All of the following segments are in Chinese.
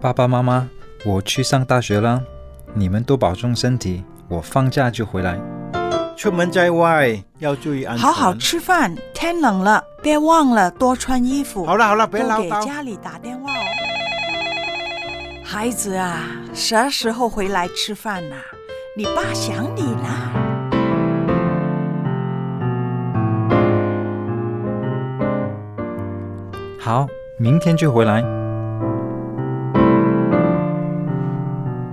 爸爸妈妈，我去上大学了，你们都保重身体，我放假就回来。出门在外要注意安全，好好吃饭，天冷了别忘了多穿衣服。好了好了，别唠叨，给家里打电话哦。孩子啊，啥时候回来吃饭啊？你爸想你了。好，明天就回来。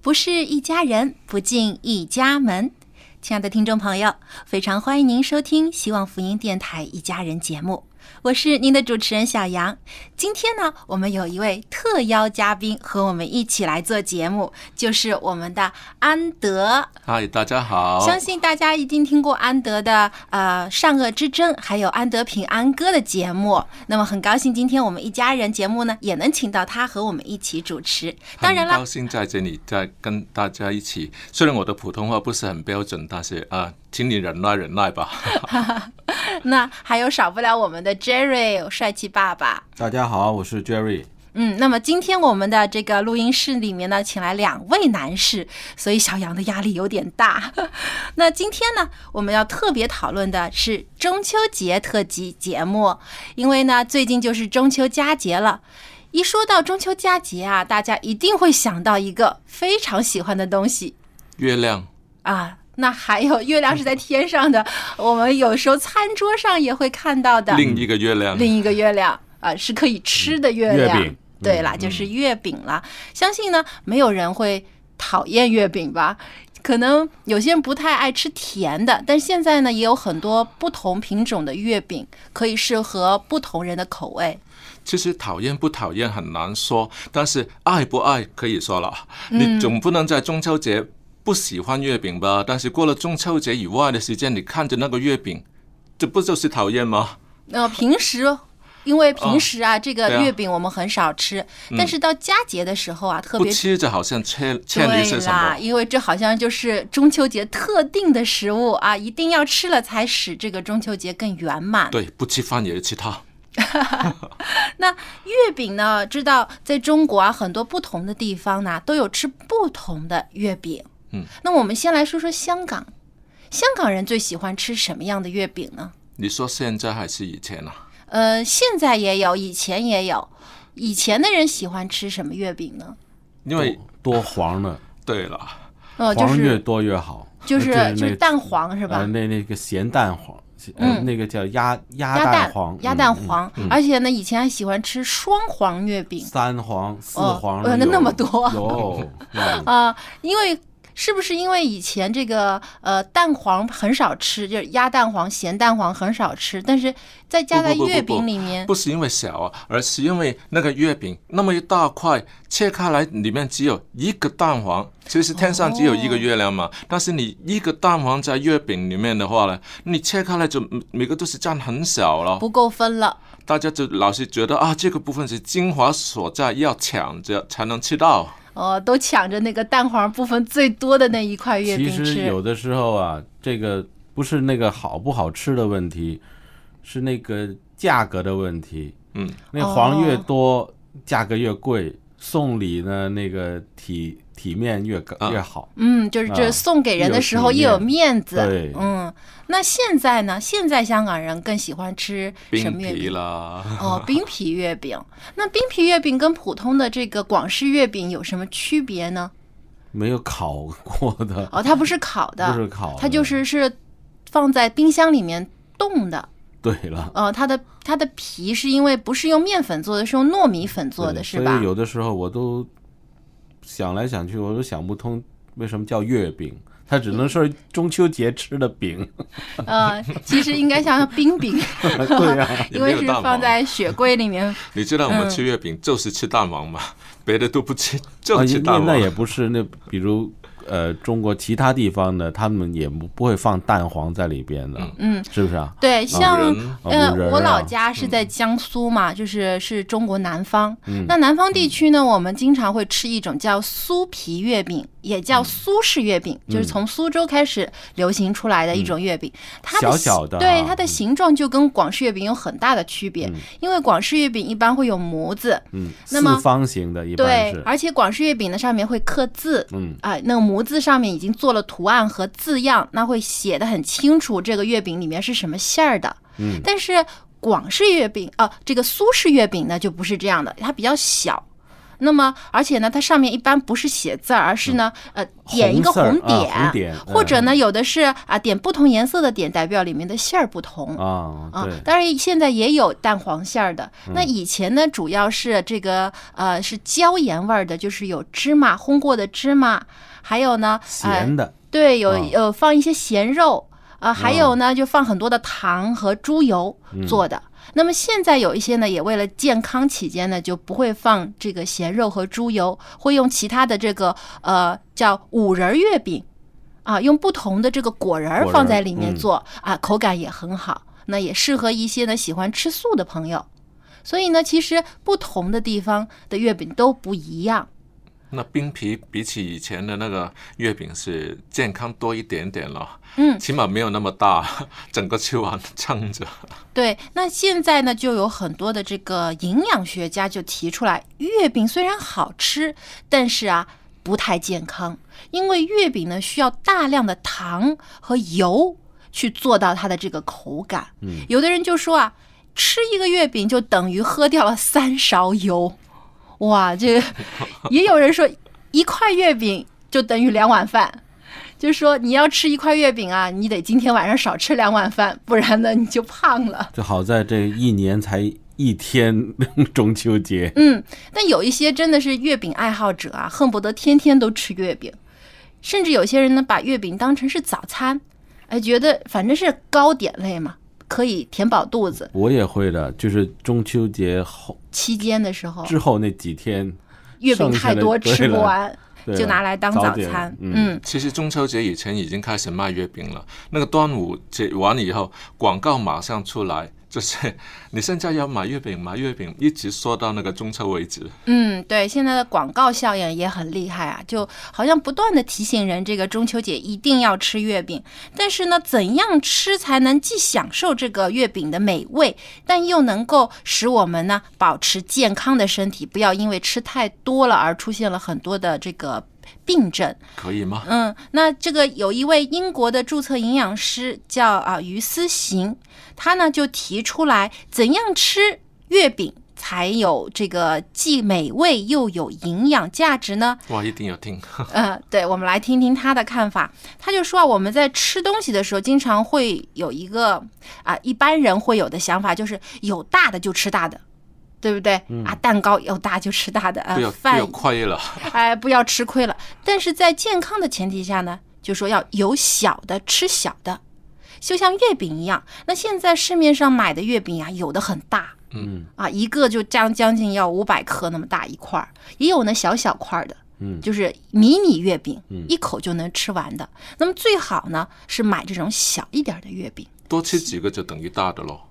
不是一家人，不进一家门。亲爱的听众朋友，非常欢迎您收听希望福音电台一家人节目，我是您的主持人小杨。今天呢，我们有一位特邀嘉宾和我们一起来做节目，就是我们的安德。嗨，大家好。相信大家已经听过安德的善恶之争，还有安德平安歌的节目。那么很高兴今天我们一家人节目呢，也能请到他和我们一起主持。当然了，很高兴在这里再跟大家一起，虽然我的普通话不是很标准，但是请你忍耐忍耐吧。那还有少不了我们的 Jerry 帅气爸爸。大家好，我是 Jerry。那么今天我们的这个录音室里面呢，请来2位男士，所以小杨的压力有点大。那今天呢，我们要特别讨论的是中秋节特辑节目，因为呢，最近就是中秋佳节了。一说到中秋佳节啊，大家一定会想到一个非常喜欢的东西——月亮啊。那还有月亮是在天上的，我们有时候餐桌上也会看到的另一个月亮是可以吃的月亮。月饼，对啦，就是月饼了。相信呢，没有人会讨厌月饼吧？可能有些人不太爱吃甜的，但现在呢，也有很多不同品种的月饼，可以适合不同人的口味。其实讨厌不讨厌很难说，但是爱不爱可以说了。你总不能在中秋节不喜欢月饼吧，但是过了中秋节以外的时间，你看着那个月饼，这不就是讨厌吗？因为平时这个月饼我们很少吃，但是到佳节的时候啊，特别不吃着好像欠了一些什么。因为这好像就是中秋节特定的食物啊，一定要吃了才使这个中秋节更圆满。对，不吃饭也吃它。那月饼呢？知道在中国啊，很多不同的地方呢，都有吃不同的月饼。那我们先来说说香港，香港人最喜欢吃什么样的月饼呢？你说现在还是以前啊？现在也有，以前也有。以前的人喜欢吃什么月饼呢？因为多黄的。对了，黄越多越好，就是蛋黄是吧？那个咸蛋黄，那个叫鸭蛋黄。而且呢，以前还喜欢吃双黄月饼，三黄、四黄，那么多有因为。是不是因为以前这个蛋黄很少吃，就是鸭蛋黄、咸蛋黄很少吃，但是再加在月饼里面？ 不是因为小而是因为那个月饼那么一大块切开来，里面只有一个蛋黄，其实天上只有一个月亮嘛。但是你一个蛋黄在月饼里面的话呢，你切开来就每个都是占很小了，不够分了。大家就老是觉得这个部分是精华所在，要抢着才能吃到。都抢着那个蛋黄部分最多的那一块月饼吃。其实有的时候啊，这个不是那个好不好吃的问题，是那个价格的问题。那黄越多，价格越贵，送礼呢那个体面越好。就是这送给人的时候又有面子。对，那现在呢？现在香港人更喜欢吃什么月饼？冰皮啦。冰皮月饼。那冰皮月饼跟普通的这个广式月饼有什么区别呢？没有烤过的。哦，它不是烤的，不是烤的，它就是放在冰箱里面冻的。对了，它的皮是因为不是用面粉做的，是用糯米粉做的，是吧？所以有的时候我都想来想去，我都想不通为什么叫月饼。它只能是中秋节吃的饼，其实应该像冰饼对呀、啊，因为是放在雪柜里面。你知道我们吃月饼就是吃蛋黄嘛，别的都不吃，就吃蛋黄。那也不是，那比如中国其他地方的，他们也不会放蛋黄在里边的，嗯，是不是啊？对，像我老家是在江苏嘛，就是中国南方。那南方地区呢，我们经常会吃一种叫酥皮月饼。也叫苏式月饼，就是从苏州开始流行出来的一种月饼。它的小小的，对，它的形状就跟广式月饼有很大的区别，因为广式月饼一般会有模子，那么四方形的一般是，对，而且广式月饼呢上面会刻字，那个模字上面已经做了图案和字样，那会写得很清楚这个月饼里面是什么馅儿的，但是广式月饼这个苏式月饼呢就不是这样的，它比较小。那么，而且呢，它上面一般不是写字，而是呢，点一个红点，或者呢，有的是点不同颜色的点，代表里面的馅儿不同啊。当然，现在也有蛋黄馅儿的。那以前呢，主要是这个是椒盐味儿的，就是有芝麻烘过的芝麻，还有呢咸的，对，有放一些咸肉还有呢就放很多的糖和猪油做的。那么现在有一些呢，也为了健康起见呢，就不会放这个咸肉和猪油，会用其他的这个叫五仁月饼，用不同的这个果仁放在里面做口感也很好，那也适合一些呢喜欢吃素的朋友。所以呢，其实不同的地方的月饼都不一样。那冰皮比起以前的那个月饼是健康多一点点了，起码没有那么大，整个吃完撑着。对，那现在呢，就有很多的这个营养学家就提出来，月饼虽然好吃，但是不太健康，因为月饼呢需要大量的糖和油去做到它的这个口感。有的人就说吃一个月饼就等于喝掉了3勺油。哇，这也有人说1块月饼就等于2碗饭，就是说你要吃1块月饼你得今天晚上少吃2碗饭，不然呢你就胖了。就好在这一年才1天中秋节。但有一些真的是月饼爱好者恨不得天天都吃月饼，甚至有些人呢把月饼当成是早餐，觉得反正是糕点类嘛，可以填饱肚子。我也会的，就是中秋节后期间的时候，之后那几天月饼太多吃不完，就拿来当早餐。其实中秋节以前已经开始卖月饼了，那个端午节完以后广告马上出来，就是你现在要买月饼买月饼，一直说到那个中秋为止。对，现在的广告效应也很厉害就好像不断的提醒人这个中秋节一定要吃月饼。但是呢，怎样吃才能既享受这个月饼的美味，但又能够使我们呢保持健康的身体，不要因为吃太多了而出现了很多的这个病症，可以吗？那这个有一位英国的注册营养师叫于思行，他呢就提出来怎样吃月饼才有这个既美味又有营养价值呢？哇，一定要听。对，我们来听听他的看法。他就说我们在吃东西的时候，经常会有一个一般人会有的想法，就是有大的就吃大的。对不对蛋糕有大就吃大的，不要亏了，不要吃亏了。但是在健康的前提下呢，就说要有小的吃小的，就像月饼一样。那现在市面上买的月饼有的很大，一个就将近要500克那么大一块，也有呢小小块的，就是迷你月饼，一口就能吃完的。那么最好呢是买这种小一点的月饼，多吃几个就等于大的咯。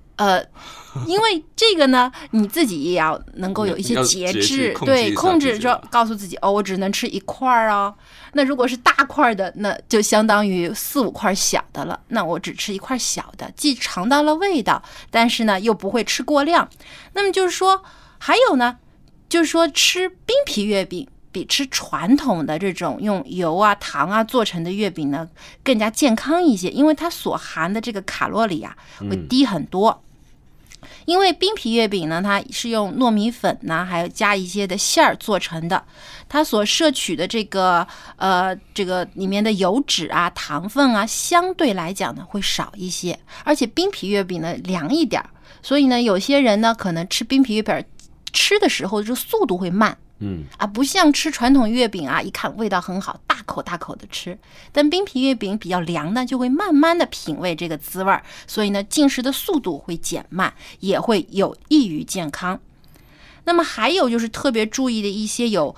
因为这个呢，你自己也要能够有一些节制，对，控制说告诉自己我只能吃1块哦。那如果是大块的，那就相当于4-5块小的了。那我只吃1块小的，既尝到了味道，但是呢又不会吃过量。那么就是说，还有呢，就是说吃冰皮月饼比吃传统的这种用油糖做成的月饼呢更加健康一些，因为它所含的这个卡路里会低很多。因为冰皮月饼呢，它是用糯米粉呢，还有加一些的馅儿做成的，它所摄取的这个里面的油脂啊、糖分啊，相对来讲呢会少一些，而且冰皮月饼呢凉一点，所以呢，有些人呢可能吃冰皮月饼吃的时候就速度会慢。不像吃传统月饼啊，一看味道很好，大口大口的吃。但冰皮月饼比较凉呢，就会慢慢的品味这个滋味，所以呢，进食的速度会减慢，也会有益于健康。那么还有就是特别注意的一些有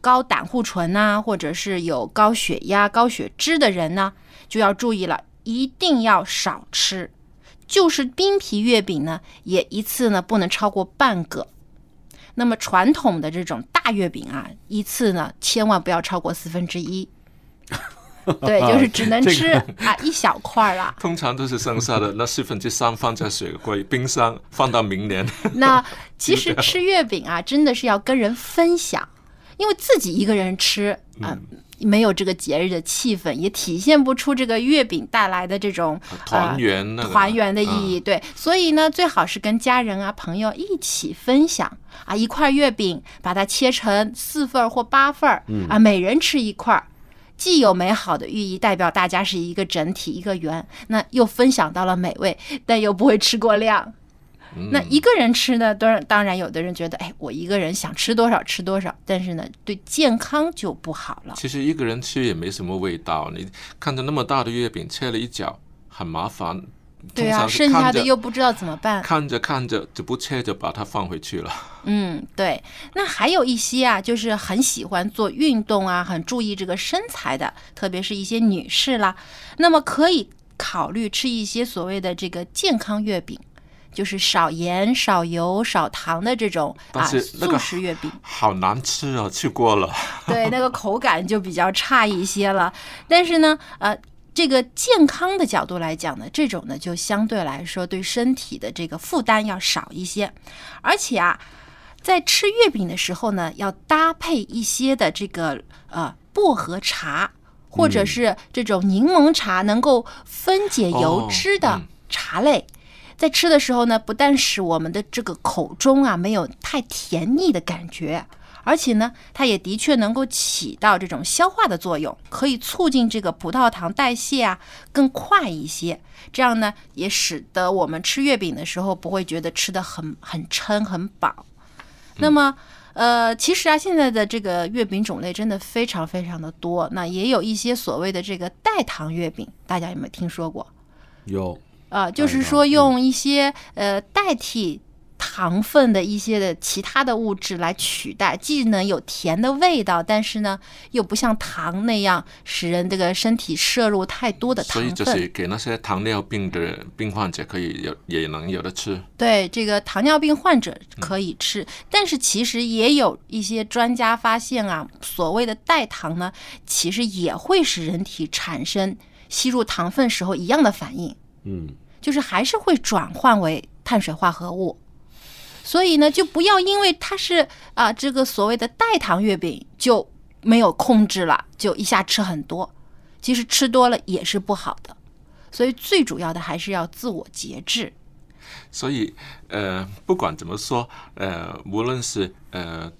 高胆固醇啊，或者是有高血压、高血脂的人呢，就要注意了，一定要少吃。就是冰皮月饼呢，也一次呢不能超过半个。那么传统的这种大月饼啊，一次呢千万不要超过1/4，对，就是只能吃一小块啦。通常都是剩下的那3/4放在雪柜冰箱，放到明年。那其实吃月饼啊，真的是要跟人分享，因为自己一个人吃没有这个节日的气氛，也体现不出这个月饼带来的这种团圆的意义。对，所以呢，最好是跟家人啊、朋友一起分享啊，一块月饼把它切成4份或8份，每人吃一块，既有美好的寓意，代表大家是一个整体、一个圆，那又分享到了美味，但又不会吃过量。那一个人吃呢，当然有的人觉得，我一个人想吃多少吃多少，但是呢，对健康就不好了。其实一个人吃也没什么味道，你看着那么大的月饼，切了一角很麻烦。对啊，剩下的又不知道怎么办。看着就不切，就把它放回去了。对。那还有一些啊，就是很喜欢做运动啊，很注意这个身材的，特别是一些女士啦，那么可以考虑吃一些所谓的这个健康月饼。就是少盐、少油、少糖的这种素食月饼，好难吃啊！吃过了，对，那个口感就比较差一些了。但是呢，这个健康的角度来讲呢，这种呢就相对来说对身体的这个负担要少一些。而且啊，在吃月饼的时候呢，要搭配一些的这个薄荷茶，或者是这种柠檬茶，能够分解油脂的茶类。在吃的时候呢，不但使我们的这个口中啊没有太甜腻的感觉，而且呢，它也的确能够起到这种消化的作用，可以促进这个葡萄糖代谢啊更快一些。这样呢，也使得我们吃月饼的时候不会觉得吃得很撑很饱。那么其实啊，现在的这个月饼种类真的非常非常的多，那也有一些所谓的这个代糖月饼，大家有没有听说过？有。就是说用一些代替糖分的一些的其他的物质来取代，既能有甜的味道，但是呢又不像糖那样使人这个身体摄入太多的糖分，所以就是给那些糖尿病的病患者可以也能有的吃。对，这个糖尿病患者可以吃，但是其实也有一些专家发现啊，所谓的代糖呢，其实也会使人体产生吸入糖分时候一样的反应。就是还是会转换为碳水化合物，所以呢，就不要因为它是这个所谓的代糖月饼就没有控制了，就一下吃很多，其实吃多了也是不好的，所以最主要的还是要自我节制。所以不管怎么说，无论是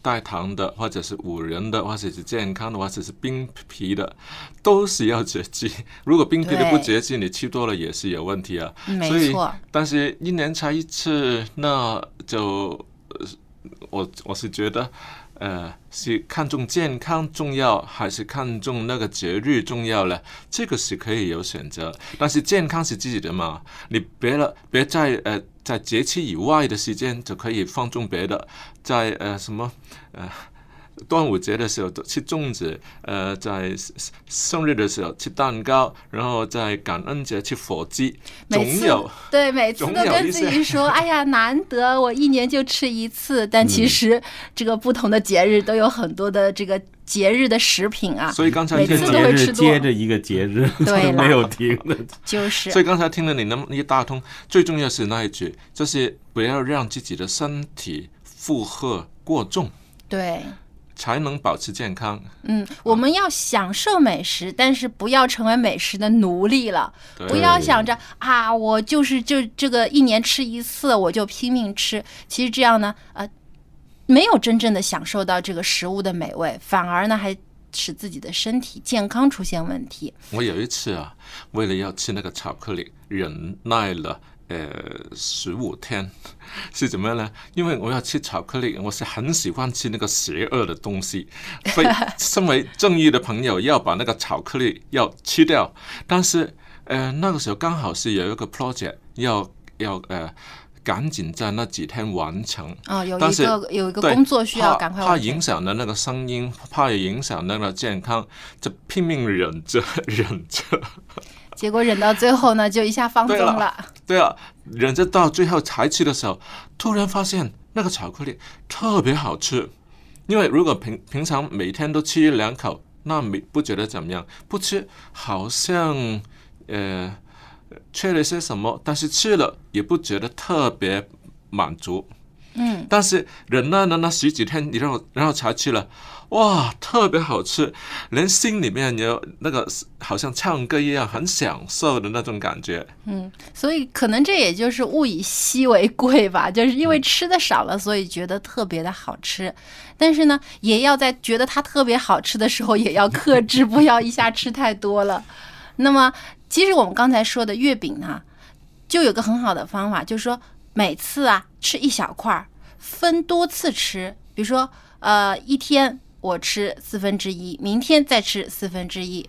代糖的，或者是五仁的，或者是健康的，或者是冰皮的，都是要节制。如果冰皮的不节制，你吃多了也是有问题啊。没错。所以但是一年才一次，那就我是觉得，是看重健康重要，还是看重那个节日重要呢？这个是可以有选择，但是健康是自己的嘛，你别在节气以外的时间就可以放纵别的，在端午节的时候吃粽子，在生日的时候吃蛋糕，然后在感恩节吃火鸡，每次都跟自己说，哎呀，难得我一年就吃一次，但其实这个不同的节日都有很多的这个节日的食品啊，所以刚才一个节日接着一个节日，对，没有停的，就是。所以刚才听了你那么一大通，最重要是那一句，就是不要让自己的身体负荷过重。对。才能保持健康。嗯，我们要享受美食，但是不要成为美食的奴隶了。不要想着啊，我就是这个一年吃一次，我就拼命吃。其实这样呢，没有真正的享受到这个食物的美味，反而呢还使自己的身体健康出现问题。我有一次啊，为了要吃那个巧克力，忍耐了15天，是怎么样呢？因为我要吃巧克力，我是很喜欢吃那个邪恶的东西，所以身为正义的朋友要把那个巧克力要吃掉。但是那个时候刚好是有一个 project 要赶紧在那几天完成。哦，有一个工作需要赶快完成，怕影响了那个声音，怕影响那个健康，就拼命忍着，结果忍到最后呢就一下放纵了。对啊，忍着到最后才吃的时候，突然发现那个巧克力特别好吃。因为如果平常每天都吃2口，那不觉得怎么样，不吃好像缺了些什么，但是吃了也不觉得特别满足。嗯，但是忍耐了那10几天，你然后才吃了，哇，特别好吃，连心里面有那个好像唱歌一样很享受的那种感觉。嗯，所以可能这也就是物以稀为贵吧，就是因为吃的少了，所以觉得特别的好吃。但是呢，也要在觉得它特别好吃的时候，也要克制，不要一下吃太多了。那么，其实我们刚才说的月饼呢，就有个很好的方法，就是说每次啊吃1小块，分多次吃。比如说，一天我吃1/4，明天再吃1/4，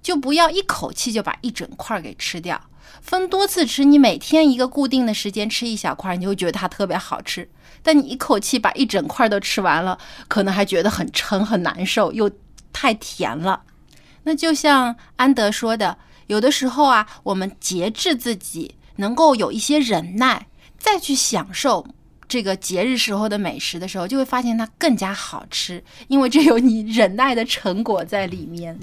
就不要一口气就把一整块给吃掉，分多次吃。你每天一个固定的时间吃1小块，你就会觉得它特别好吃。但你一口气把一整块都吃完了，可能还觉得很撑很难受，又太甜了。那就像安德说的，有的时候啊，我们节制自己，能够有一些忍耐，再去享受这个节日时候的美食的时候，就会发现它更加好吃，因为这有你忍耐的成果在里面。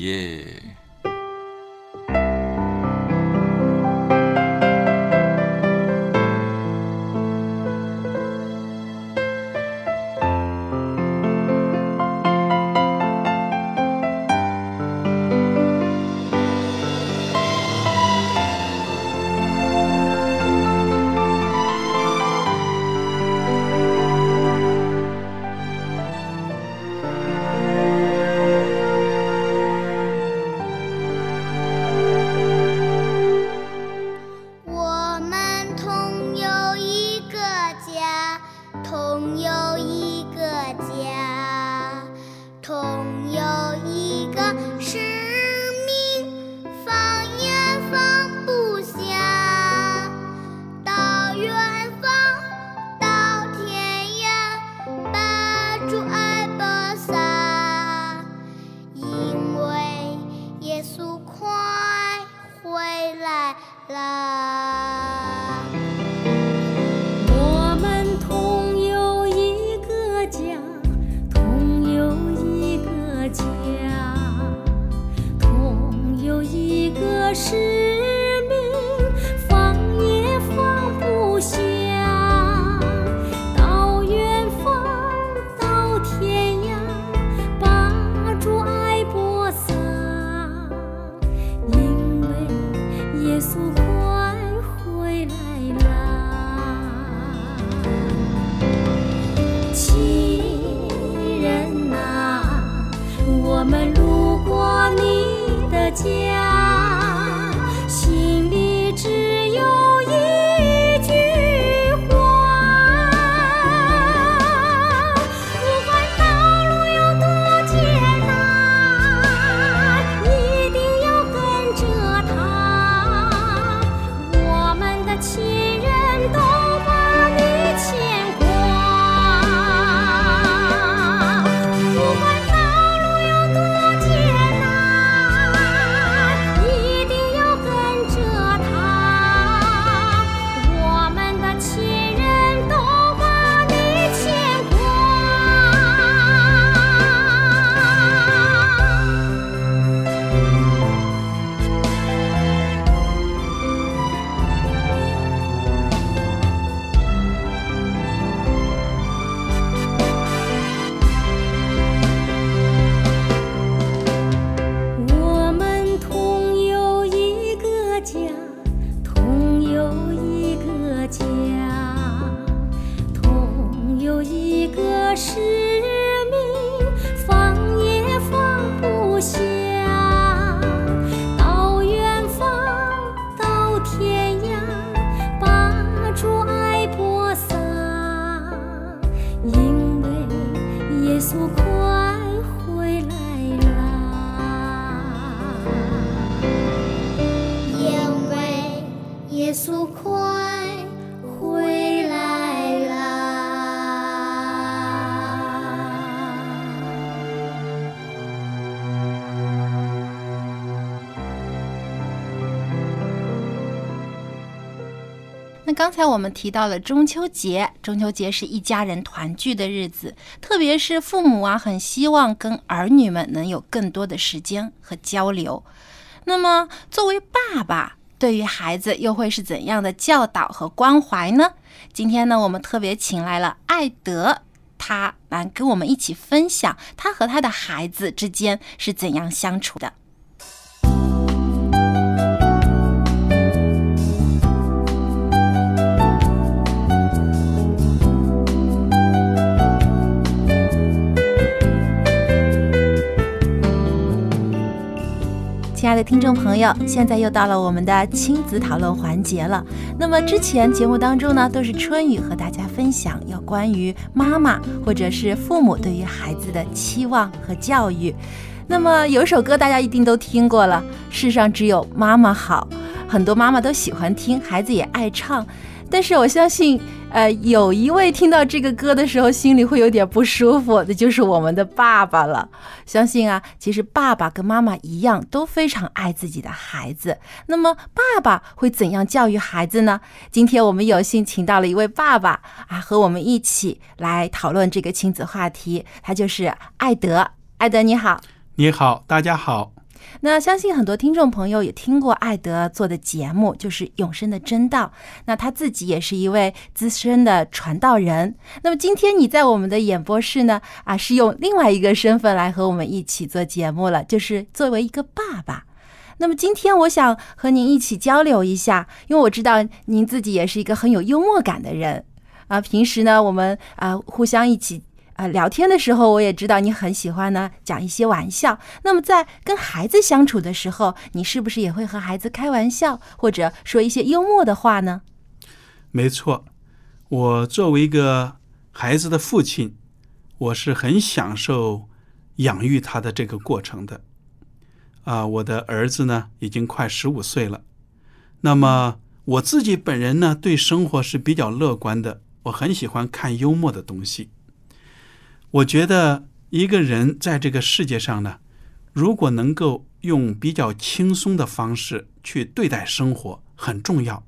那刚才我们提到了中秋节，中秋节是一家人团聚的日子，特别是父母啊，很希望跟儿女们能有更多的时间和交流。那么作为爸爸，对于孩子又会是怎样的教导和关怀呢？今天呢，我们特别请来了艾德，他来跟我们一起分享他和他的孩子之间是怎样相处的。亲爱的听众朋友，现在又到了我们的亲子讨论环节了。那么之前节目当中呢，都是春雨和大家分享有关于妈妈或者是父母对于孩子的期望和教育。那么有一首歌大家一定都听过了，世上只有妈妈好，很多妈妈都喜欢听，孩子也爱唱。但是我相信有一位听到这个歌的时候心里会有点不舒服，那就是我们的爸爸了。相信啊，其实爸爸跟妈妈一样都非常爱自己的孩子。那么爸爸会怎样教育孩子呢？今天我们有幸请到了一位爸爸啊，和我们一起来讨论这个亲子话题，他就是艾德。艾德你好。你好，大家好。那相信很多听众朋友也听过艾德做的节目，就是《永生的真道》。那他自己也是一位资深的传道人。那么今天你在我们的演播室呢，是用另外一个身份来和我们一起做节目了，就是作为一个爸爸。那么今天我想和您一起交流一下，因为我知道您自己也是一个很有幽默感的人啊。平时呢，我们互相一起聊天的时候，我也知道你很喜欢呢讲一些玩笑。那么在跟孩子相处的时候，你是不是也会和孩子开玩笑，或者说一些幽默的话呢？没错，我作为一个孩子的父亲，我是很享受养育他的这个过程的。我的儿子呢已经快15岁了。那么我自己本人呢，对生活是比较乐观的，我很喜欢看幽默的东西。我觉得一个人在这个世界上呢，如果能够用比较轻松的方式去对待生活很重要。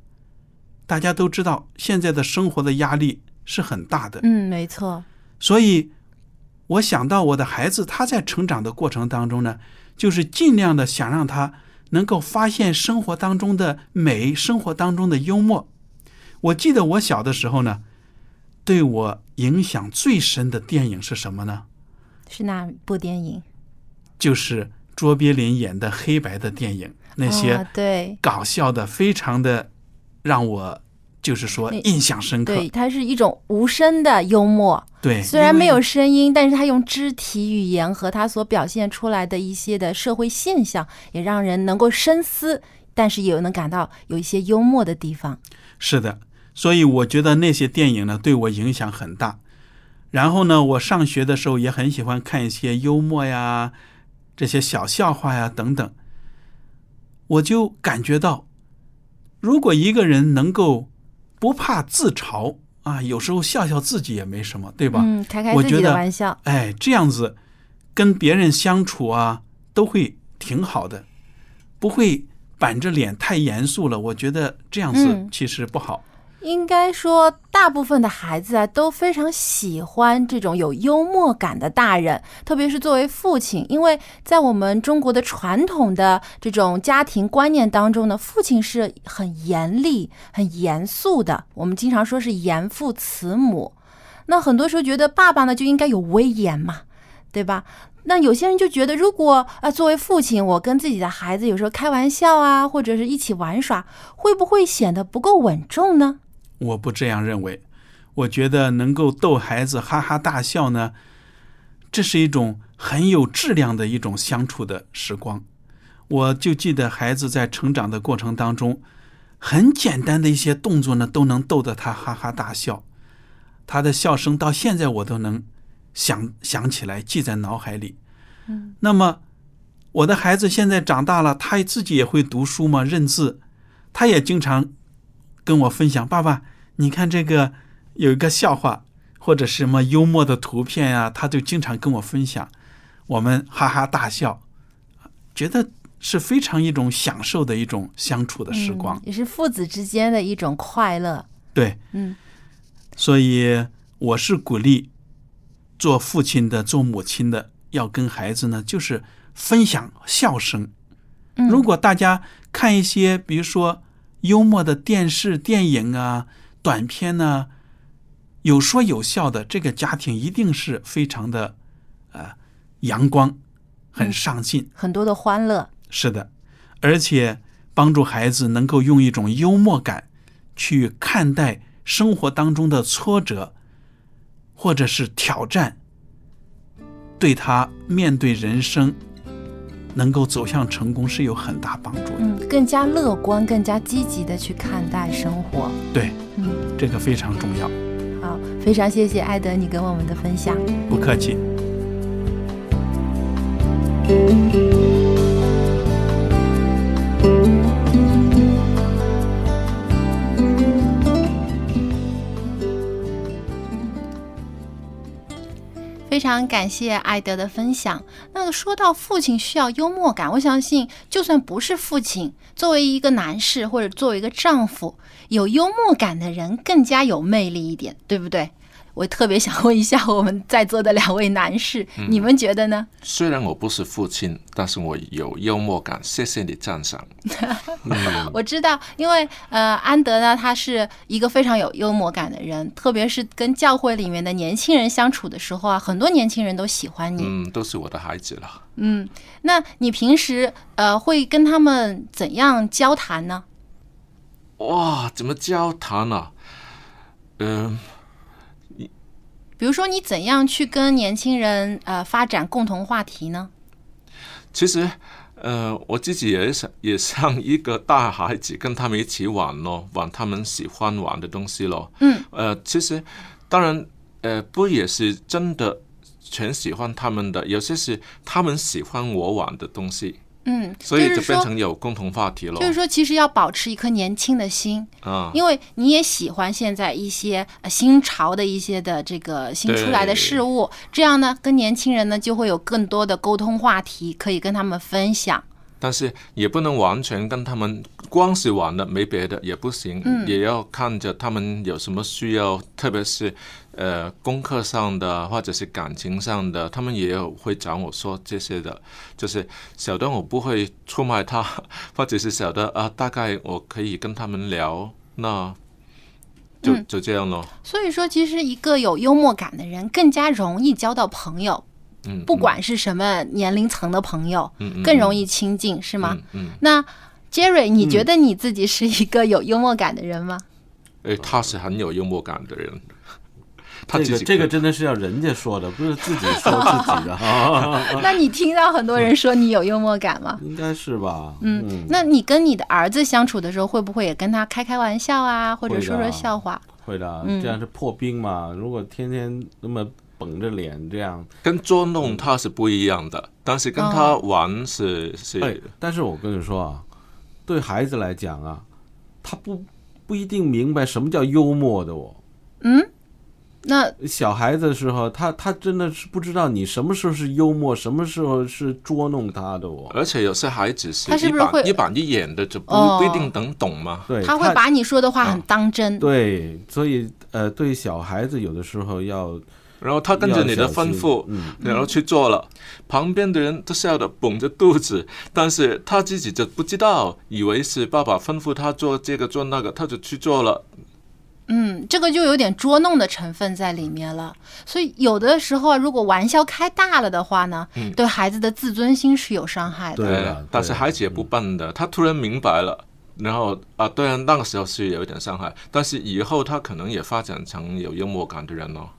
大家都知道现在的生活的压力是很大的，没错。所以我想到我的孩子，他在成长的过程当中呢，就是尽量的想让他能够发现生活当中的美，生活当中的幽默。我记得我小的时候呢，对我影响最深的电影是什么呢？是哪部电影？就是卓别林演的黑白的电影，那些搞笑的，非常的让我就是说印象深刻。对，它是一种无声的幽默。对，虽然没有声音，但是他用肢体语言和他所表现出来的一些的社会现象，也让人能够深思，但是也能感到有一些幽默的地方。是的。所以我觉得那些电影呢对我影响很大。然后呢，我上学的时候也很喜欢看一些幽默呀，这些小笑话呀等等。我就感觉到，如果一个人能够不怕自嘲啊，有时候笑笑自己也没什么，对吧？开开自己的玩笑。哎，这样子跟别人相处啊都会挺好的，不会板着脸太严肃了。我觉得这样子其实不好。应该说大部分的孩子都非常喜欢这种有幽默感的大人，特别是作为父亲。因为在我们中国的传统的这种家庭观念当中呢，父亲是很严厉很严肃的，我们经常说是严父慈母。那很多时候觉得爸爸呢就应该有威严嘛，对吧？那有些人就觉得，如果作为父亲，我跟自己的孩子有时候开玩笑啊，或者是一起玩耍，会不会显得不够稳重呢？我不这样认为。我觉得能够逗孩子哈哈大笑呢，这是一种很有质量的一种相处的时光。我就记得孩子在成长的过程当中，很简单的一些动作呢都能逗得他哈哈大笑，他的笑声到现在我都能 想起来，记在脑海里。那么我的孩子现在长大了，他自己也会读书嘛，认字，他也经常跟我分享，爸爸你看这个有一个笑话或者什么幽默的图片啊，他就经常跟我分享，我们哈哈大笑，觉得是非常一种享受的一种相处的时光，也是父子之间的一种快乐。对，所以我是鼓励做父亲的、做母亲的要跟孩子呢，就是分享笑声。如果大家看一些比如说幽默的电视、电影啊、短片啊，有说有笑的，这个家庭一定是非常的阳光，很上进，很多的欢乐。是的，而且帮助孩子能够用一种幽默感去看待生活当中的挫折或者是挑战，对他面对人生能够走向成功是有很大帮助的。更加乐观、更加积极的去看待生活。对，这个非常重要。好，非常谢谢艾德你跟我们的分享。不客气。非常感谢艾德的分享。说到父亲需要幽默感，我相信就算不是父亲，作为一个男士或者作为一个丈夫，有幽默感的人更加有魅力一点，对不对？我特别想问一下我们在座的两位男士，你们觉得呢？虽然我不是父亲，但是我有幽默感，谢谢你赞赏。我知道，因为安德呢，他是一个非常有幽默感的人，特别是跟教会里面的年轻人相处的时候啊，很多年轻人都喜欢你。都是我的孩子了。那你平时会跟他们怎样交谈呢？哇，怎么交谈啊？比如说你怎样去跟年轻人发展共同话题呢？其实我自己也像一个大孩子，跟他们一起玩咯，玩他们喜欢玩的东西咯。其实当然不也是真的全喜欢他们的，有些是他们喜欢我玩的东西。所以就变成有共同话题了。就是说其实要保持一颗年轻的心，因为你也喜欢现在一些新潮的一些的这个新出来的事物，这样呢跟年轻人呢就会有更多的沟通话题可以跟他们分享。但是也不能完全跟他们光是玩的没别的也不行，也要看着他们有什么需要，特别是功课上的或者是感情上的，他们也有会找我说这些的。就是小段我不会出卖他，或者是小段大概我可以跟他们聊，那就这样咯。所以说其实一个有幽默感的人更加容易交到朋友，不管是什么年龄层的朋友，更容易亲近，是吗？那 Jerry 你觉得你自己是一个有幽默感的人吗？他是很有幽默感的人。这个真的是要人家说的，不是自己说自己的。那你听到很多人说你有幽默感吗？应该是吧。那你跟你的儿子相处的时候，会不会也跟他开玩笑啊，或者说笑话？会的，这样是破冰嘛。如果天天那么绷着脸，这样跟捉弄他是不一样的，但是跟他玩是。但是我跟你说啊，对孩子来讲啊，他不一定明白什么叫幽默的。那小孩子的时候，他真的是不知道你什么时候是幽默，什么时候是捉弄他的。而且有些孩子是一板一眼的，就不一定能懂嘛。对，他会把你说的话很当真。对，所以对小孩子有的时候要，然后他跟着你的吩咐，然后去做了，旁边的人都笑得绷着肚子，但是他自己就不知道，以为是爸爸吩咐他做这个做那个，他就去做了。这个就有点捉弄的成分在里面了。所以有的时候如果玩笑开大了的话呢，对孩子的自尊心是有伤害的。对，但是孩子也不笨的，他突然明白了，然后对啊，那个时候是有点伤害，但是以后他可能也发展成有幽默感的人哦。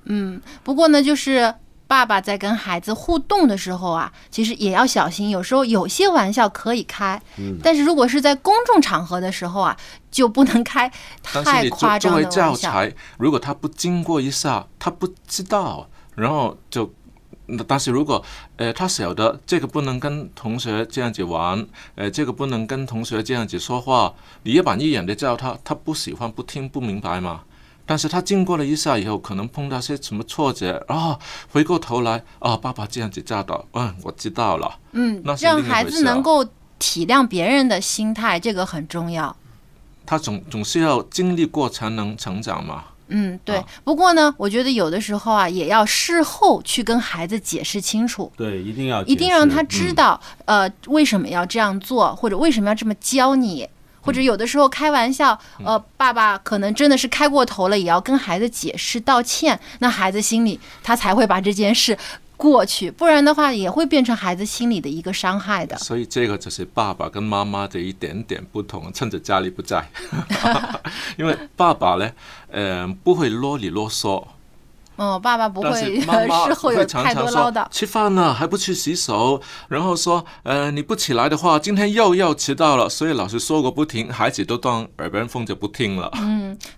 不过呢，就是爸爸在跟孩子互动的时候啊，其实也要小心。有时候有些玩笑可以开，但是如果是在公众场合的时候啊，就不能开太夸张的玩笑。但是你作为教材，如果他不经过一下，他不知道，然后就。但是如果他晓得这个不能跟同学这样子玩，这个不能跟同学这样子说话，你一板一眼的叫他，他不喜欢、不听、不明白嘛。但是他经过了一下以后，可能碰到些什么挫折啊，回过头来啊，爸爸这样子教导，我知道了。让孩子能够体谅别人的心态，这个很重要。他总是要经历过才能成长嘛。嗯，对。不过呢，我觉得有的时候啊，也要事后去跟孩子解释清楚。对，一定要解释，一定让他知道，为什么要这样做，或者为什么要这么教你。或者有的时候开玩笑，爸爸可能真的是开过头了，也要跟孩子解释道歉，那孩子心里他才会把这件事过去，不然的话也会变成孩子心里的一个伤害的。所以这个就是爸爸跟妈妈的一点点不同，趁着家里不在因为爸爸呢，不会啰里啰嗦，爸爸不会，但是妈妈会常常说吃饭了还不去洗手，然后说你不起来的话今天又要迟到了，所以老师说过不听，孩子都当耳边风就不听了。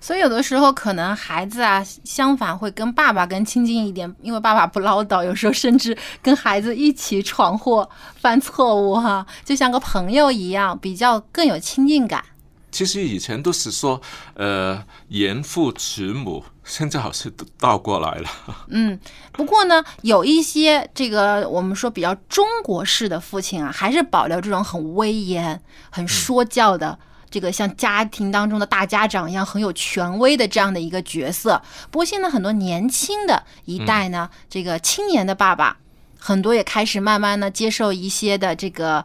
所以有的时候可能孩子啊，相反会跟爸爸更亲近一点，因为爸爸不唠叨，有时候甚至跟孩子一起闯祸犯错误哈，就像个朋友一样，比较更有亲近感。其实以前都是说严父慈母，现在好像倒过来了。不过呢，有一些这个我们说比较中国式的父亲啊，还是保留这种很威严很说教的，这个像家庭当中的大家长一样很有权威的这样的一个角色。不过现在很多年轻的一代呢，这个青年的爸爸很多也开始慢慢呢接受一些的这个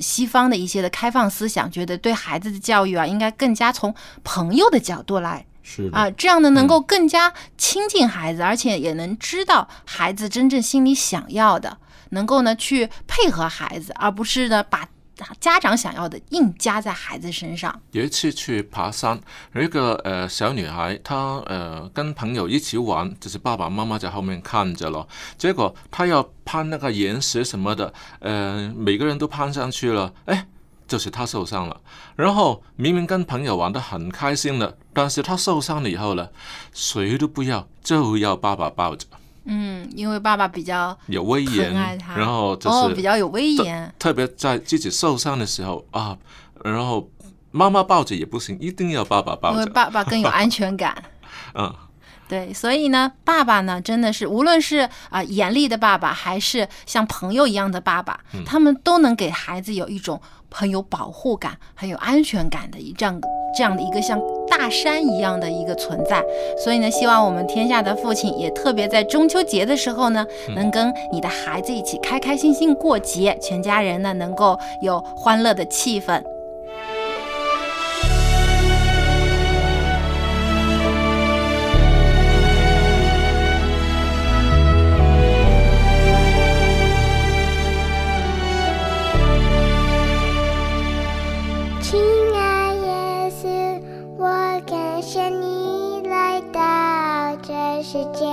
西方的一些的开放思想，觉得对孩子的教育啊应该更加从朋友的角度来，是啊，这样呢能够更加亲近孩子，而且也能知道孩子真正心里想要的，能够呢去配合孩子，而不是呢把家长想要的硬加在孩子身上。有一次去爬山，有一个小女孩，她跟朋友一起玩，就是爸爸妈妈在后面看着了。结果她要攀那个岩石什么的，每个人都攀上去了，就是她受伤了。然后明明跟朋友玩得很开心了，但是她受伤了以后呢，谁都不要，就要爸爸抱着。因为爸爸比较有威严，然后就是比较有威严，特别在自己受伤的时候啊，然后妈妈抱着也不行，一定要爸爸抱着，因为爸爸更有安全感。对，所以呢，爸爸呢真的是，无论是严厉的爸爸，还是像朋友一样的爸爸，他们都能给孩子有一种很有保护感、很有安全感的这样的一个像大山一样的一个存在。所以呢，希望我们天下的父亲也特别在中秋节的时候呢，能跟你的孩子一起开开心心过节，全家人呢能够有欢乐的气氛。世界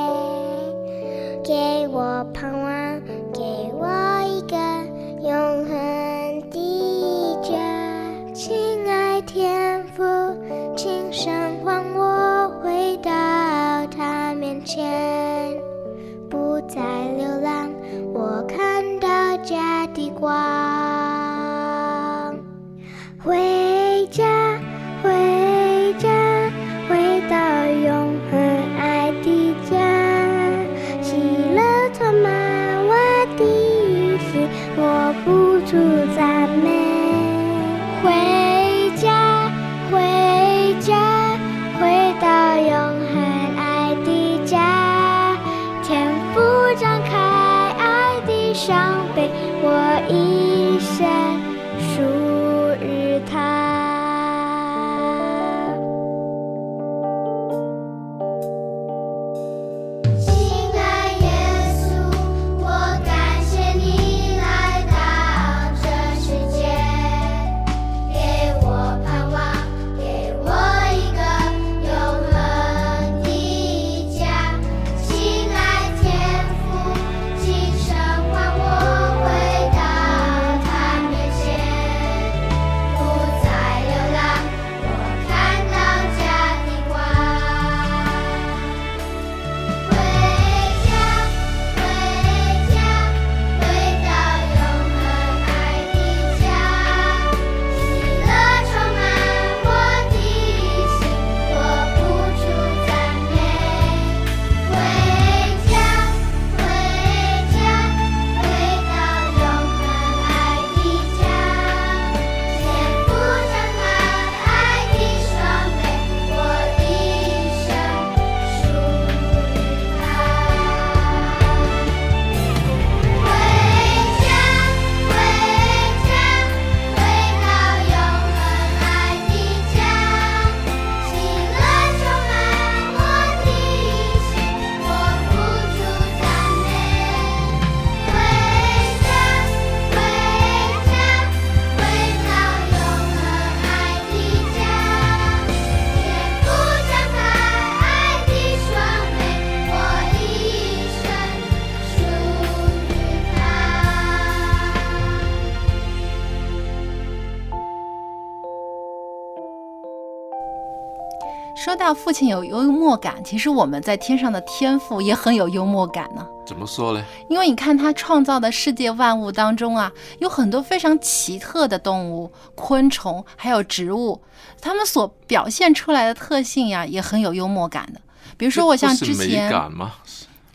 说到父亲有幽默感，其实我们在天上的天父也很有幽默感呢。怎么说呢？因为你看他创造的世界万物当中啊，有很多非常奇特的动物、昆虫，还有植物，他们所表现出来的特性呀，也很有幽默感的。比如说我像之前，这不是美感吗？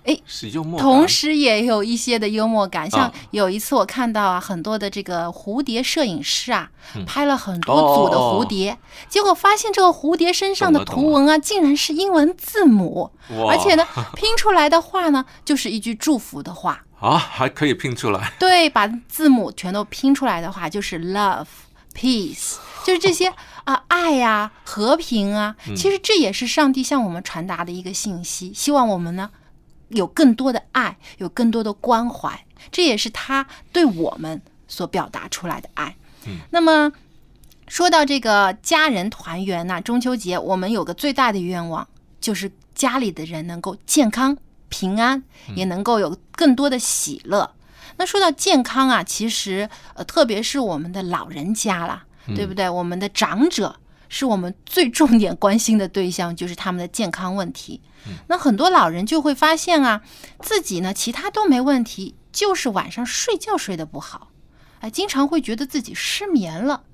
哎，是幽默感，同时也有一些的幽默感，像有一次我看到啊，很多的这个蝴蝶摄影师啊，拍了很多组的蝴蝶，结果发现这个蝴蝶身上的图文啊，竟然是英文字母，而且呢，拼出来的话呢，就是一句祝福的话啊，还可以拼出来，对，把字母全都拼出来的话，就是 love peace， 就是这些啊，爱啊，和平啊，其实这也是上帝向我们传达的一个信息，希望我们呢，有更多的爱，有更多的关怀，这也是他对我们所表达出来的爱。那么说到这个家人团圆呢，中秋节我们有个最大的愿望，就是家里的人能够健康平安，也能够有更多的喜乐。那说到健康啊，其实特别是我们的老人家啦，对不对？我们的长者是我们最重点关心的对象，就是他们的健康问题。那很多老人就会发现啊，自己呢其他都没问题，就是晚上睡觉睡得不好，经常会觉得自己失眠了。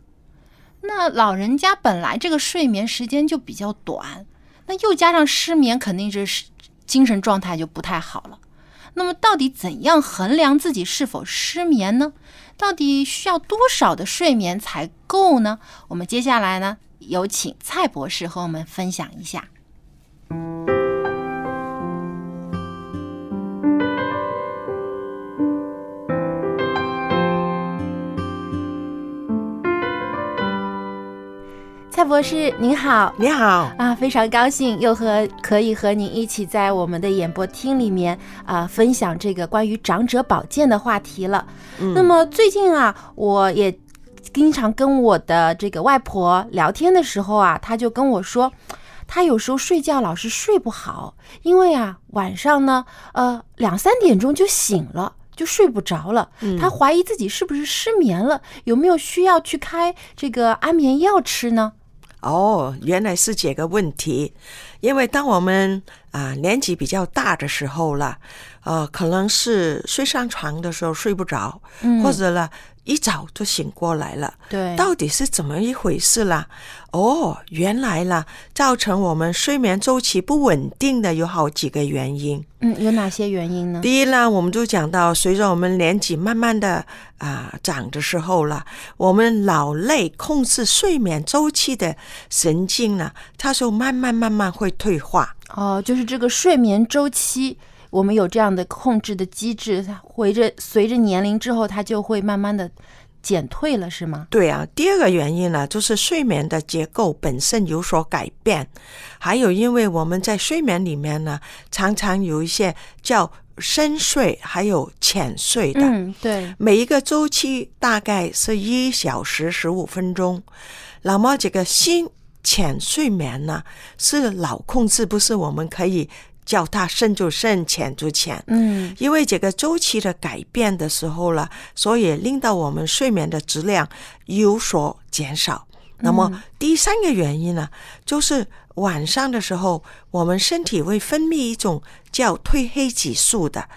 那老人家本来这个睡眠时间就比较短，那又加上失眠，肯定是精神状态就不太好了。那么到底怎样衡量自己是否失眠呢？到底需要多少的睡眠才够呢？我们接下来呢，有请蔡博士和我们分享一下。蔡博士您好。你好啊，非常高兴又可以和您一起在我们的演播厅里面分享这个关于长者保健的话题了。那么最近啊，我也经常跟我的这个外婆聊天的时候啊，她就跟我说，她有时候睡觉老是睡不好，因为啊晚上呢2-3点钟就醒了，就睡不着了。她怀疑自己是不是失眠了，有没有需要去开这个安眠药吃呢？哦，原来是这个问题。因为当我们年纪比较大的时候了，可能是睡上床的时候睡不着，或者呢一早就醒过来了。对，到底是怎么一回事啦？哦，原来啦，造成我们睡眠周期不稳定的有好几个原因。有哪些原因呢？第一呢，我们就讲到随着我们年纪慢慢的长的时候啦，我们脑内控制睡眠周期的神经呢，它就慢慢会退化。哦，就是这个睡眠周期，我们有这样的控制的机制，它随着年龄之后，它就会慢慢的减退了，是吗？对啊。第二个原因呢，就是睡眠的结构本身有所改变，还有因为我们在睡眠里面呢，常常有一些叫深睡还有浅睡的。对，每一个周期大概是1小时15分钟。那么这个浅睡眠呢，是脑控制，不是我们可以叫它深就深，浅就浅。因为这个周期的改变的时候了，所以令到我们睡眠的质量有所减少。那么第三个原因呢，就是晚上的时候，我们身体会分泌一种叫褪黑激素的。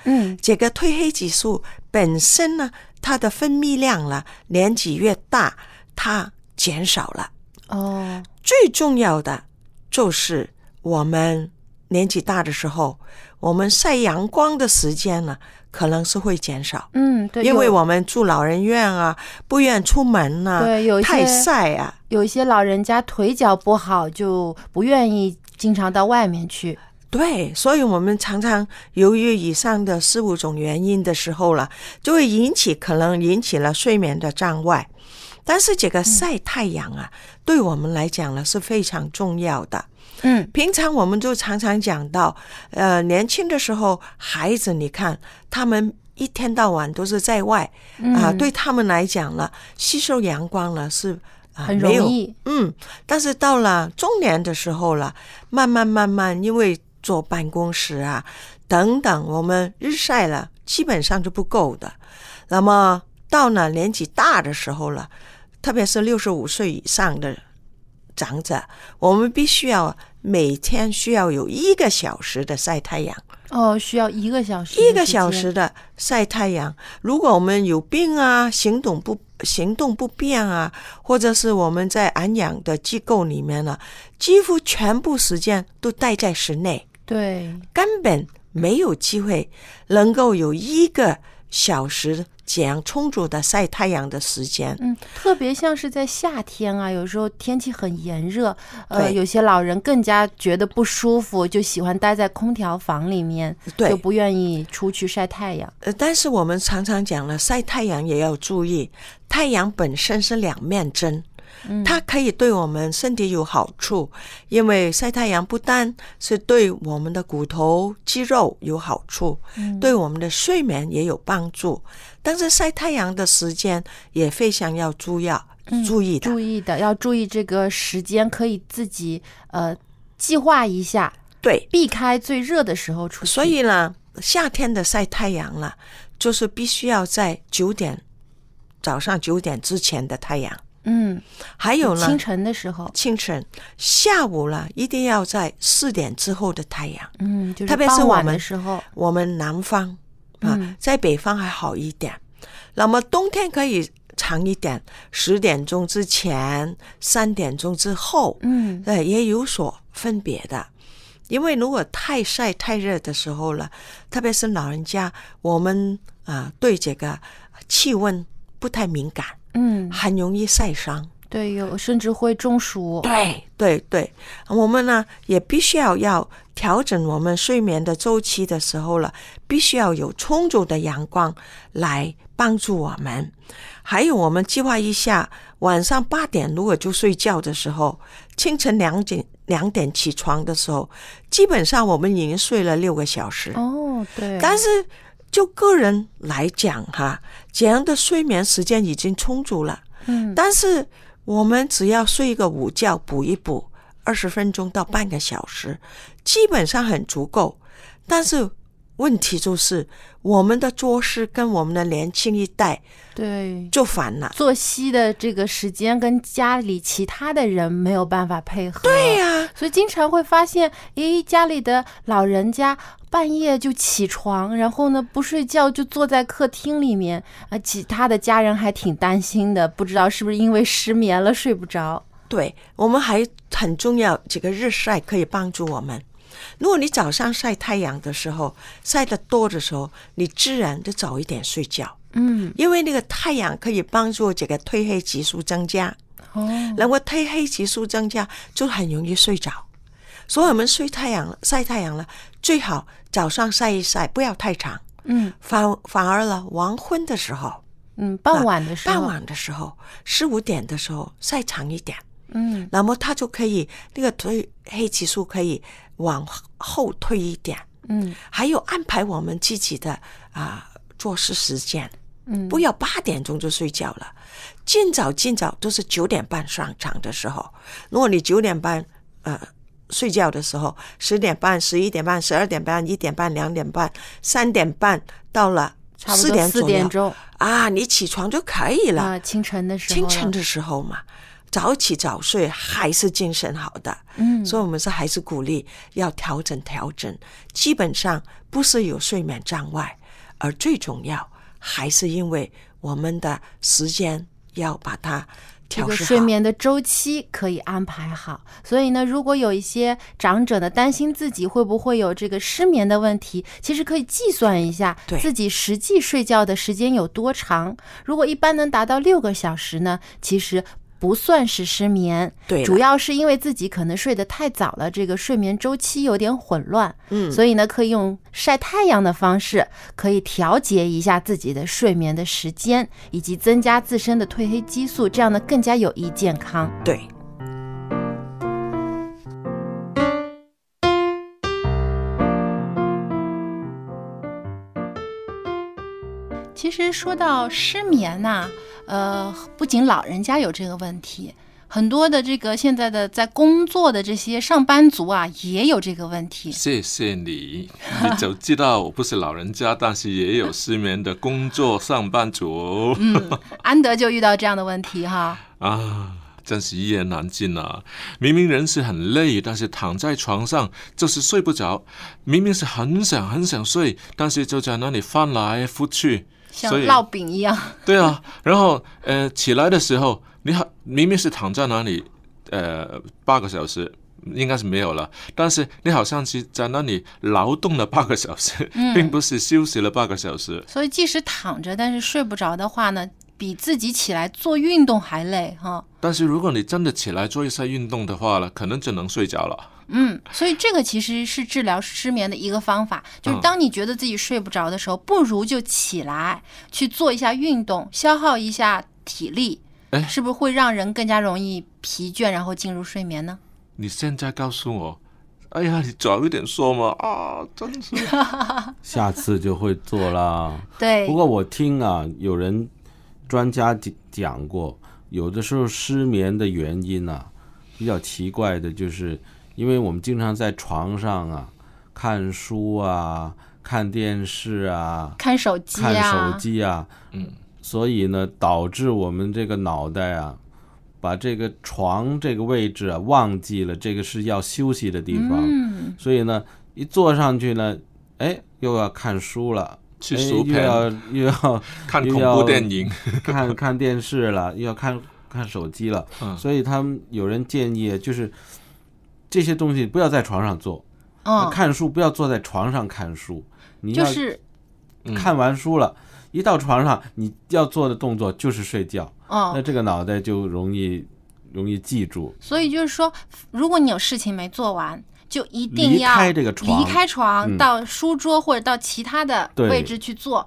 这个褪黑激素本身呢，它的分泌量呢，年纪越大，它减少了。哦，最重要的就是我们年纪大的时候，我们晒阳光的时间呢，可能是会减少。对，因为我们住老人院啊，不愿出门啊，对，有一些太晒啊，有一些老人家腿脚不好，就不愿意经常到外面去。对，所以我们常常由于以上的4-5种原因的时候了，就会可能引起了睡眠的障碍。但是这个晒太阳啊，对我们来讲呢是非常重要的。平常我们就常常讲到，年轻的时候，孩子你看他们一天到晚都是在外啊，对他们来讲呢，吸收阳光呢是很容易。但是到了中年的时候了，慢慢，因为坐办公室啊等等，我们日晒了基本上就不够的。那么到了年纪大的时候了，特别是65岁以上的长者，我们必须要每天需要有1个小时的晒太阳。哦，需要1个小时，1个小时的晒太阳。如果我们有病啊，行动不便啊，或者是我们在安养的机构里面呢、啊，几乎全部时间都待在室内，对，根本没有机会能够有1个小时这样充足的晒太阳的时间。嗯，特别像是在夏天啊，有时候天气很炎热，有些老人更加觉得不舒服，就喜欢待在空调房里面，对，就不愿意出去晒太阳。但是我们常常讲了，晒太阳也要注意，太阳本身是两面针。它可以对我们身体有好处，因为晒太阳不单是对我们的骨头肌肉有好处，对我们的睡眠也有帮助，但是晒太阳的时间也非常要注意的，要注意这个时间，可以自己计划一下，对，避开最热的时候出去。所以呢，夏天的晒太阳了，就是必须要在早上九点之前的太阳。嗯，还有呢，清晨下午了，一定要在4点之后的太阳。嗯，就是傍晚的时候，特别是我们南方啊，在北方还好一点。那么冬天可以长一点，10点钟之前，3点钟之后，也有所分别的。因为如果太晒太热的时候了，特别是老人家，我们对这个气温不太敏感。嗯，很容易晒伤，对，有甚至会中暑。对，我们呢也必须要调整我们睡眠的周期的时候了，必须要有充足的阳光来帮助我们。还有我们计划一下，晚上8点如果就睡觉的时候，清晨2点起床的时候，基本上我们已经睡了6个小时。哦，对，但是。就个人来讲哈，这样的睡眠时间已经充足了。嗯，但是我们只要睡一个午觉补一补，20分钟到半个小时，基本上很足够。但是问题就是我们的作息跟我们的年轻一代对就反了，作息的这个时间跟家里其他的人没有办法配合。对呀、啊，所以经常会发现，家里的老人家。半夜就起床，然后呢不睡觉就坐在客厅里面，其他的家人还挺担心的，不知道是不是因为失眠了睡不着。对，我们还很重要，这个日晒可以帮助我们。如果你早上晒太阳的时候晒得多的时候，你自然就早一点睡觉。嗯，因为那个太阳可以帮助这个褪黑激素增加。哦，然后褪黑激素增加就很容易睡着。所以我们晒太阳了，最好早上晒一晒，不要太长。嗯，反而了，黄昏的时候，傍晚的时候，4、5点的时候晒长一点。嗯，那么它就可以那个褪黑激素可以往后退一点。嗯，还有安排我们自己的作息时间。嗯，不要8点钟就睡觉了，尽早都是9点半上场的时候。如果你9点半睡觉的时候，10点半、11点半、12点半、1点半、2点半、3点半，到了4点左右，差不多4点钟啊，你起床就可以了。啊，清晨的时候嘛，早起早睡还是精神好的。嗯，所以我们还是鼓励要调整。基本上不是有睡眠障碍，而最重要还是因为我们的时间要把它。这个睡眠的周期可以安排好，所以呢，如果有一些长者的担心自己会不会有这个失眠的问题，其实可以计算一下自己实际睡觉的时间有多长。如果一般能达到6个小时呢，其实不算是失眠，对，主要是因为自己可能睡得太早了，这个睡眠周期有点混乱。嗯，所以呢，可以用晒太阳的方式，可以调节一下自己的睡眠的时间，以及增加自身的褪黑激素，这样呢更加有益健康。对。其实说到失眠呐、不仅老人家有这个问题，很多的这个现在的在工作的这些上班族啊，也有这个问题。谢谢你，你就知道我不是老人家，但是也有失眠的工作上班族。嗯，安德就遇到这样的问题哈。啊，真是一言难尽啊！明明人是很累，但是躺在床上就是睡不着；明明是很想睡，但是就在那里翻来覆去，像烙饼一样。对啊，然后起来的时候，你明明是躺在那里8个小时。应该是没有了，但是你好像是在那里劳动了8个小时，并不是休息了8个小时。所以即使躺着，但是睡不着的话呢，比自己起来做运动还累哈。但是如果你真的起来做一下运动的话了，可能就能睡着了。所以这个其实是治疗失眠的一个方法，就是当你觉得自己睡不着的时候，不如就起来去做一下运动，消耗一下体力，是不是会让人更加容易疲倦，然后进入睡眠呢？你现在告诉我，哎呀，你早一点说嘛！啊，真是，下次就会做啦。对，不过我听啊，有人专家讲过，有的时候失眠的原因啊，比较奇怪的，就是因为我们经常在床上啊看书啊、看电视啊、看手机啊，所以呢，导致我们这个脑袋啊。把这个床这个位置啊忘记了，这个是要休息的地方，所以呢，一坐上去呢，又要看书了，去书又要看恐怖电影，看电视了，又要看手机了，所以他们有人建议就是这些东西不要在床上做，看书不要坐在床上看书，你要就是看完书了。一到床上，你要做的动作就是睡觉，那这个脑袋就容易记住。所以就是说，如果你有事情没做完，就一定要离开床、到书桌或者到其他的位置去做。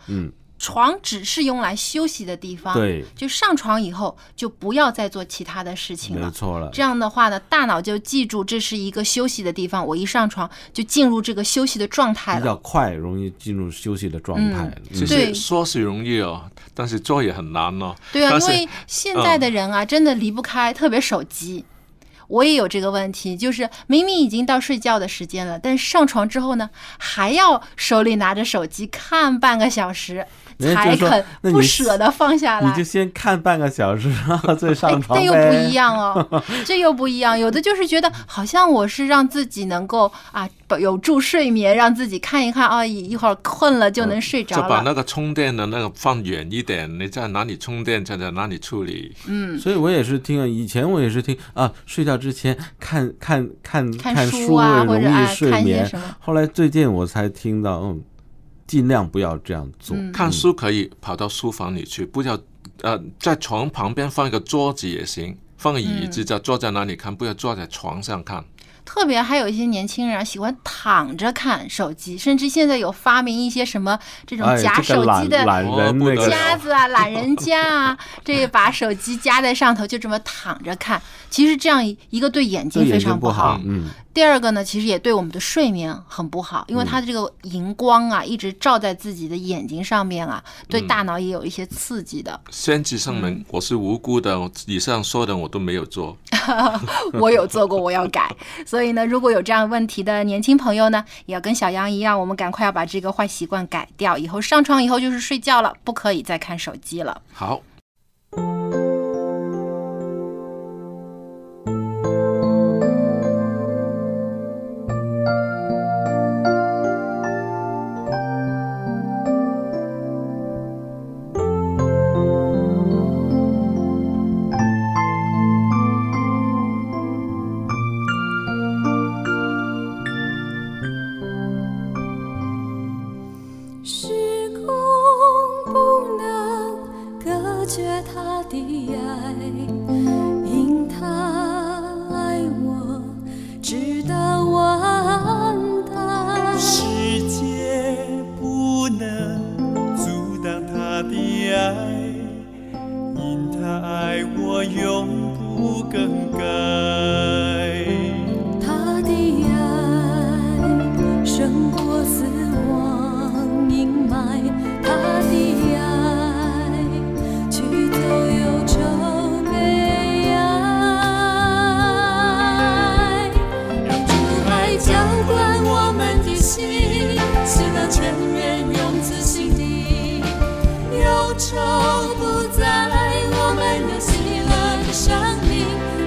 床只是用来休息的地方，对，就上床以后就不要再做其他的事情了，没错了。这样的话呢，大脑就记住这是一个休息的地方，我一上床就进入这个休息的状态了，比较快，容易进入休息的状态。其实说是容易哦，但是做也很难哦。对啊，因为现在的人啊，真的离不开，特别手机。我也有这个问题，就是明明已经到睡觉的时间了，但上床之后呢，还要手里拿着手机看半个小时，才肯不舍得放下来。你就先看半个小时，然后再上床。这又不一样哦，这又不一样。有的就是觉得好像我是让自己能够啊有助睡眠，让自己看一看啊，一会儿困了就能睡着了。就把那个充电的那个放远一点，你在哪里充电，就在哪里处理。所以我也是听，以前我也是听啊，睡觉之前看书啊，容易睡眠。后来最近我才听到，尽量不要这样做。看书可以跑到书房里去，不要在床旁边放一个桌子也行，放个椅子坐在那里看，不要坐在床上看。特别还有一些年轻人啊，喜欢躺着看手机，甚至现在有发明一些什么这种夹手机的夹子啊、懒人夹啊，这把手机夹在上头就这么躺着看。其实这样一个对眼睛非常不好，第二个呢，其实也对我们的睡眠很不好，因为它的这个荧光啊，一直照在自己的眼睛上面啊，对大脑也有一些刺激的。先提声明，我是无辜的，以上说的我都没有做，我有做过，我要改。所以呢，如果有这样问题的年轻朋友呢，也要跟小杨一样，我们赶快要把这个坏习惯改掉，以后上床以后就是睡觉了，不可以再看手机了。好。找不在我们有喜乐的生命。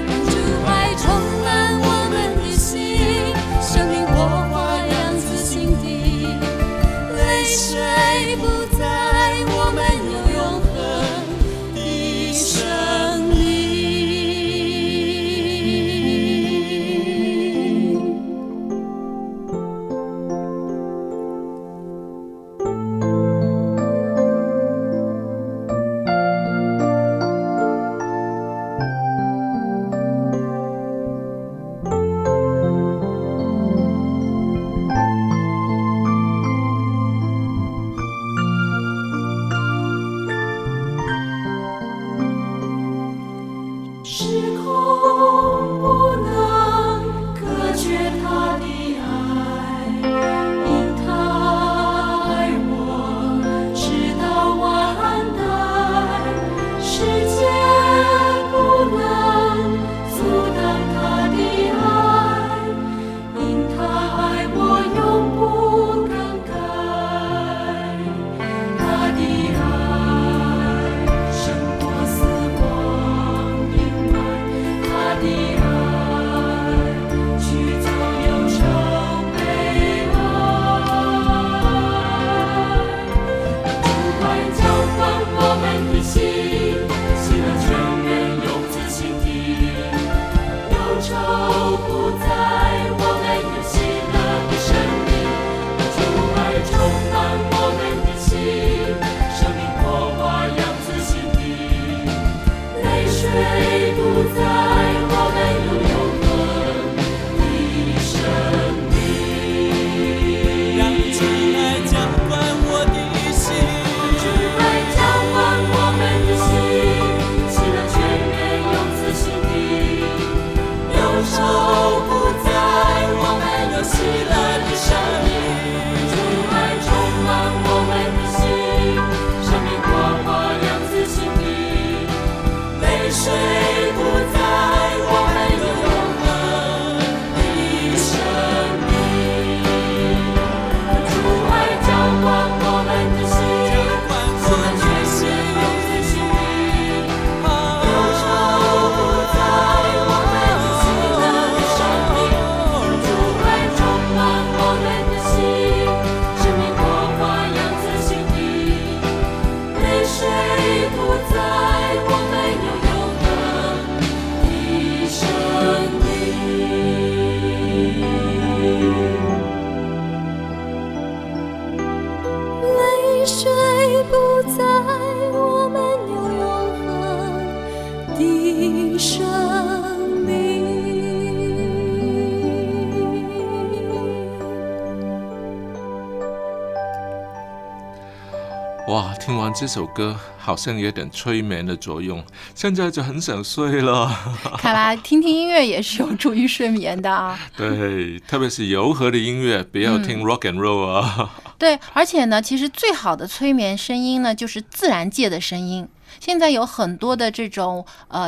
哇，听完这首歌好像有点催眠的作用，现在就很想睡了。看来听听音乐也是有助于睡眠的啊。对，特别是柔和的音乐，不要听 rock and roll 啊。对，而且呢，其实最好的催眠声音呢，就是自然界的声音。现在有很多的这种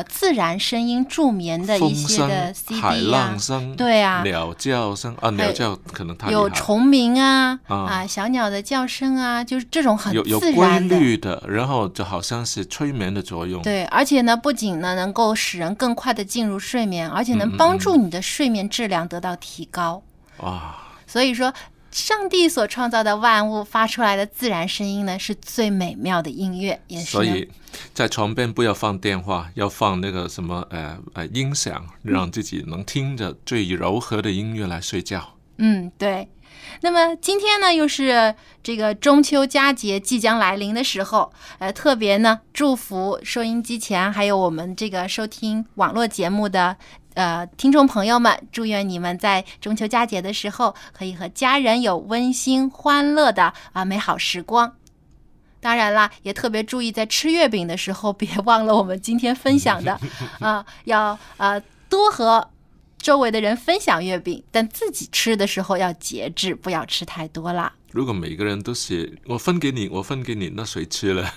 自然声音助眠的一些的 CD 啊，海浪声，对啊，鸟叫声啊，鸟叫可能太厉害，有虫鸣啊，啊，小鸟的叫声啊，就是这种很自然的有规律的，然后就好像是催眠的作用。对，而且呢，不仅呢能够使人更快的进入睡眠，而且能帮助你的睡眠质量得到提高。哇，所以说，上帝所创造的万物发出来的自然声音呢，是最美妙的音乐，也是。所以，在床边不要放电话，要放那个什么音响，让自己能听着最柔和的音乐来睡觉。嗯，对。那么今天呢，又是这个中秋佳节即将来临的时候，特别呢，祝福收音机前还有我们这个收听网络节目的听众朋友们，祝愿你们在中秋佳节的时候可以和家人有温馨欢乐的美好时光。当然啦，也特别注意在吃月饼的时候别忘了我们今天分享的要多和周围的人分享月饼，但自己吃的时候要节制，不要吃太多啦。如果每个人都是我分给你我分给你，那谁吃了？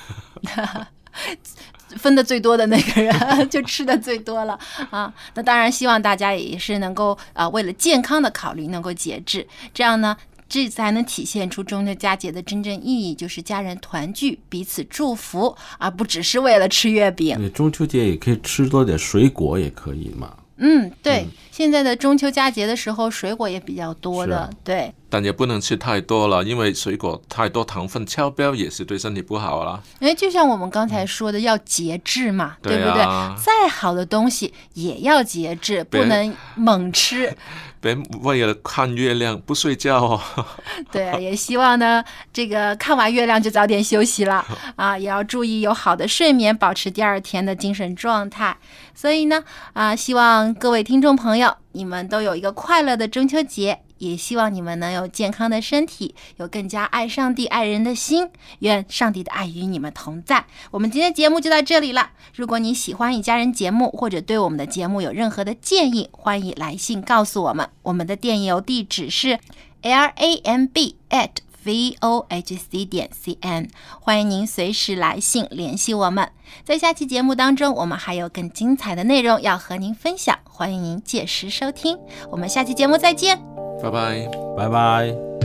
分的最多的那个人就吃的最多了啊！那当然希望大家也是能够为了健康的考虑能够节制，这样呢这才能体现出中秋佳节的真正意义，就是家人团聚彼此祝福，而不只是为了吃月饼。中秋节也可以吃多点水果也可以嘛。嗯，对，现在的中秋佳节的时候水果也比较多的，对，但也不能吃太多了，因为水果太多糖分超标也是对身体不好了。就像我们刚才说的，要节制嘛，对不对？再好的东西也要节制，不能猛吃，别为了看月亮不睡觉哦。对，也希望呢这个看完月亮就早点休息了啊，也要注意有好的睡眠，保持第二天的精神状态。所以呢希望各位听众朋友你们都有一个快乐的中秋节，也希望你们能有健康的身体，有更加爱上帝爱人的心，愿上帝的爱与你们同在。我们今天节目就到这里了，如果你喜欢一家人节目或者对我们的节目有任何的建议，欢迎来信告诉我们，我们的电邮地址是 lamb@vohc.cn， 欢迎您随时来信联系我们。在下期节目当中我们还有更精彩的内容要和您分享，欢迎您届时收听，我们下期节目再见，拜拜，拜拜。